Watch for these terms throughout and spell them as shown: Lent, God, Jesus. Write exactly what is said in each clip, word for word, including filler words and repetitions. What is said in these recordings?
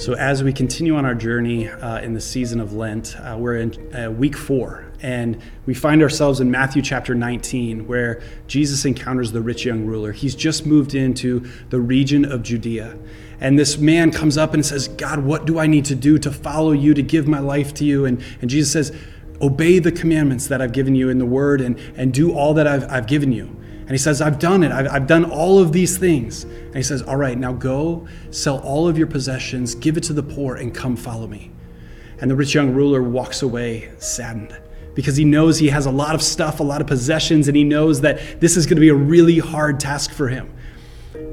So as we continue on our journey uh, in the season of Lent, uh, we're in uh, week four, and we find ourselves in Matthew chapter nineteen, where Jesus encounters the rich young ruler. He's just moved into the region of Judea. And this man comes up and says, God, what do I need to do to follow you, to give my life to you? And, and Jesus says, obey the commandments that I've given you in the word and, and do all that I've, I've given you. And he says, I've done it. I've, I've done all of these things. And he says, all right, now go sell all of your possessions, give it to the poor, and come follow me. And the rich young ruler walks away saddened because he knows he has a lot of stuff, a lot of possessions, and he knows that this is going to be a really hard task for him.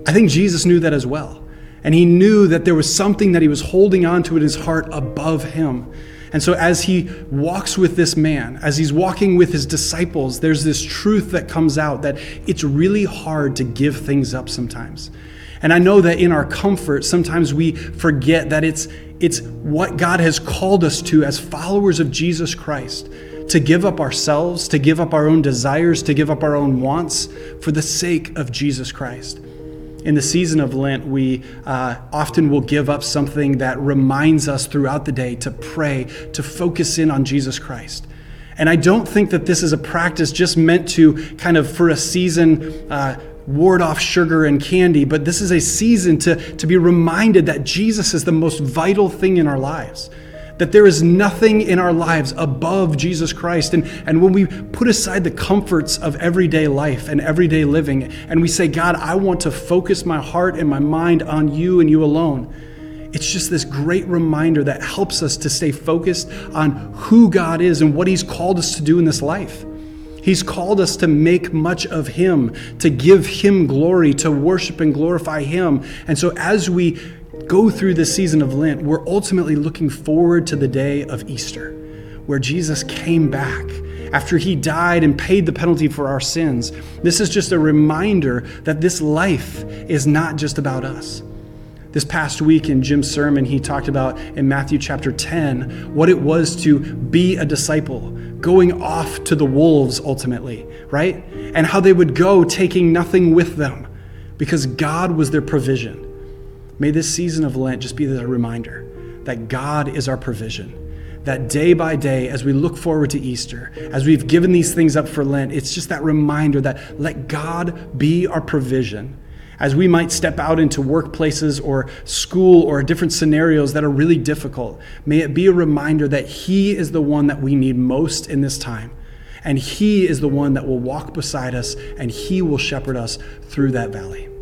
I think Jesus knew that as well. And he knew that there was something that he was holding onto in his heart above him. And so as he walks with this man, as he's walking with his disciples, there's this truth that comes out that it's really hard to give things up sometimes. And I know that in our comfort, sometimes we forget that it's it's what God has called us to as followers of Jesus Christ, to give up ourselves, to give up our own desires, to give up our own wants for the sake of Jesus Christ. In the season of Lent, we uh, often will give up something that reminds us throughout the day to pray, to focus in on Jesus Christ. And I don't think that this is a practice just meant to kind of, for a season, uh, ward off sugar and candy, but this is a season to, to be reminded that Jesus is the most vital thing in our lives, that there is nothing in our lives above Jesus Christ. And, and when we put aside the comforts of everyday life and everyday living, and we say, God, I want to focus my heart and my mind on you and you alone, it's just this great reminder that helps us to stay focused on who God is and what he's called us to do in this life. He's called us to make much of him, to give him glory, to worship and glorify him. And so as we go through this season of Lent, we're ultimately looking forward to the day of Easter, where Jesus came back after he died and paid the penalty for our sins. This is just a reminder that this life is not just about us. This past week in Jim's sermon, he talked about in Matthew chapter ten, what it was to be a disciple, going off to the wolves ultimately, right? And how they would go taking nothing with them because God was their provision. May this season of Lent just be the reminder that God is our provision. That day by day, as we look forward to Easter, as we've given these things up for Lent, it's just that reminder that let God be our provision. As we might step out into workplaces or school or different scenarios that are really difficult, may it be a reminder that he is the one that we need most in this time. And he is the one that will walk beside us, and he will shepherd us through that valley.